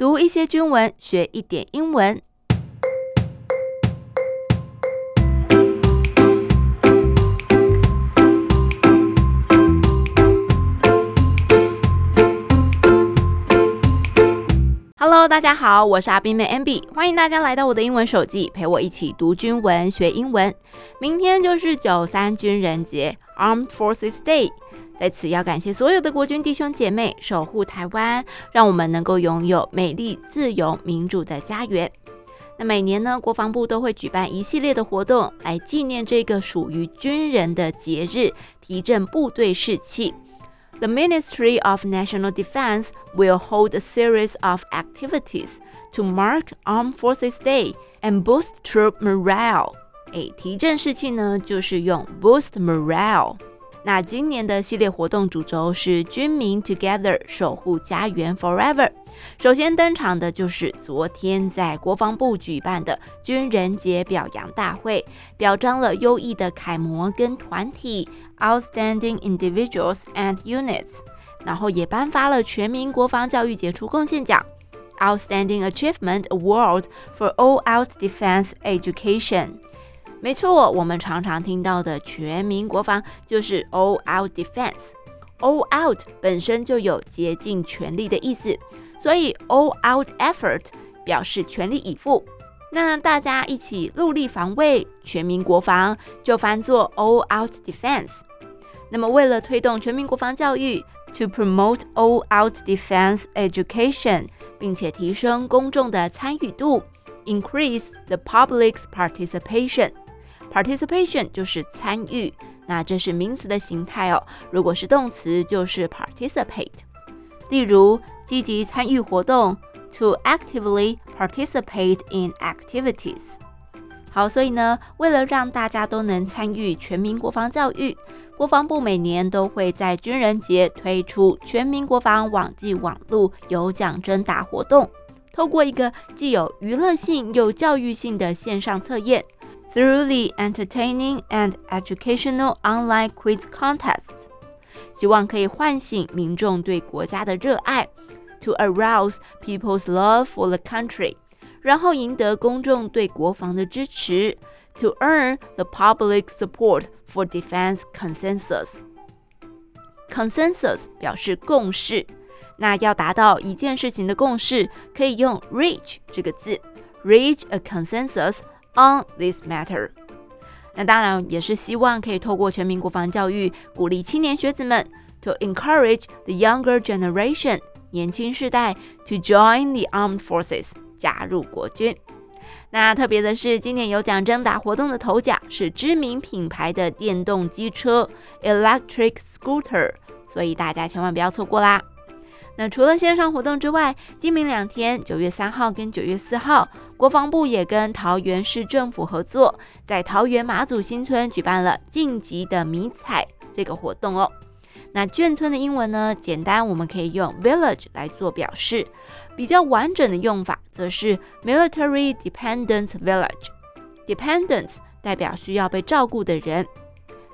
读一些军文，学一点英文。Hello， 大家好，我是阿兵妹 MB， 欢迎大家来到我的英文手记，陪我一起读军文学英文。明天就是93军人节 Armed Forces Day， 在此要感谢所有的国军弟兄姐妹守护台湾，让我们能够拥有美丽、自由、民主的家园。那每年呢，国防部都会举办一系列的活动来纪念这个属于军人的节日，提振部队士气。The Ministry of National Defense will hold a series of activities to mark Armed Forces Day and boost troop morale. 提振士气呢，就是用 boost morale。 那今年的系列活动主轴是军民 together 守护家园 forever。 首先登场的就是昨天在国防部举办的军人节表扬大会，表彰了优异的楷模跟团体Outstanding Individuals and Units， 然后也颁发了全民国防教育杰出贡献奖 Outstanding Achievement Award for All-Out Defense Education。 没错，我们常常听到的全民国防就是 All-Out Defense。 All-Out 本身就有竭尽全力的意思，所以 All-Out Effort 表示全力以赴。那大家一起陆力防卫，全民国防就翻作 All-Out Defense。那么为了推动全民国防教育 To promote all-out defense education， 并且提升公众的参与度 Increase the public's participation。 Participation 就是参与，那这是名词的形态哦，如果是动词就是 participate。 例如积极参与活动 To actively participate in activities。好，所以呢，为了让大家都能参与全民国防教育，国防部每年都会在军人节推出全民国防网际网路有奖征答活动，透过一个既有娱乐性又教育性的线上测验 Through the entertaining and educational online quiz contests， 希望可以唤醒民众对国家的热爱 To arouse people's love for the country，然后赢得公众对国防的支持 To earn the public support for defense consensus。 Consensus 表示共识，那要达到一件事情的共识，可以用 reach 这个字 Reach a consensus on this matter。 那当然也是希望可以透过全民国防教育鼓励青年学子们 To encourage the younger generation， 年轻世代 To join the armed forces，加入国军。那特别的是，今年有奖征答活动的头奖是知名品牌的电动机车 Electric Scooter， 所以大家千万不要错过啦。那除了线上活动之外，今明两天9月3号跟9月4号国防部也跟桃园市政府合作，在桃园马祖新村举办了晋级的迷彩这个活动哦。那眷村的英文呢，简单我们可以用 village 来做表示，比较完整的用法则是 military dependent village。 Dependent 代表需要被照顾的人。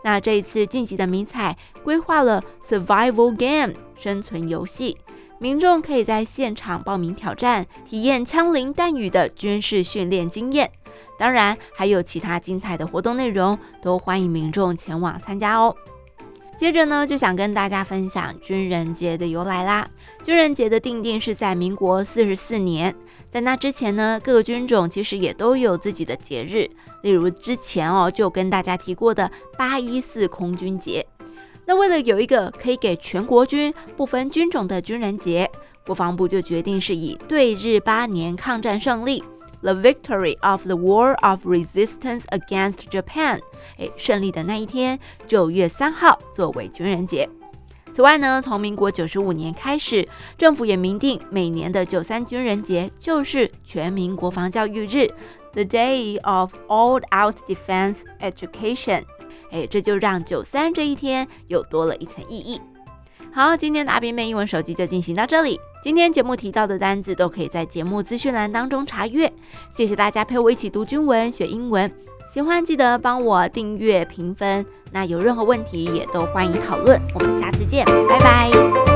那这一次晋级的迷彩规划了 survival game 生存游戏，民众可以在现场报名挑战，体验枪林弹雨的军事训练经验，当然还有其他精彩的活动内容，都欢迎民众前往参加哦。接着呢，就想跟大家分享军人节的由来啦。军人节的定定是在民国44年，在那之前呢，各个军种其实也都有自己的节日，例如之前就跟大家提过的814空军节。那为了有一个可以给全国军不分军种的军人节，国防部就决定是以对日8年抗战胜利The victory of the War of Resistance against Japan， 胜利的那一天9月3号作为军人节。此外呢，从民国95年开始，政府也明定每年的93军人节就是全民国防教育日 The Day of All-Out Defense Education， 这就让93这一天又多了一层意义。好，今天的阿兵妹英文手记就进行到这里，今天节目提到的单字都可以在节目资讯栏当中查阅。谢谢大家陪我一起读军文学英文，喜欢记得帮我订阅评分，那有任何问题也都欢迎讨论，我们下次见，拜拜。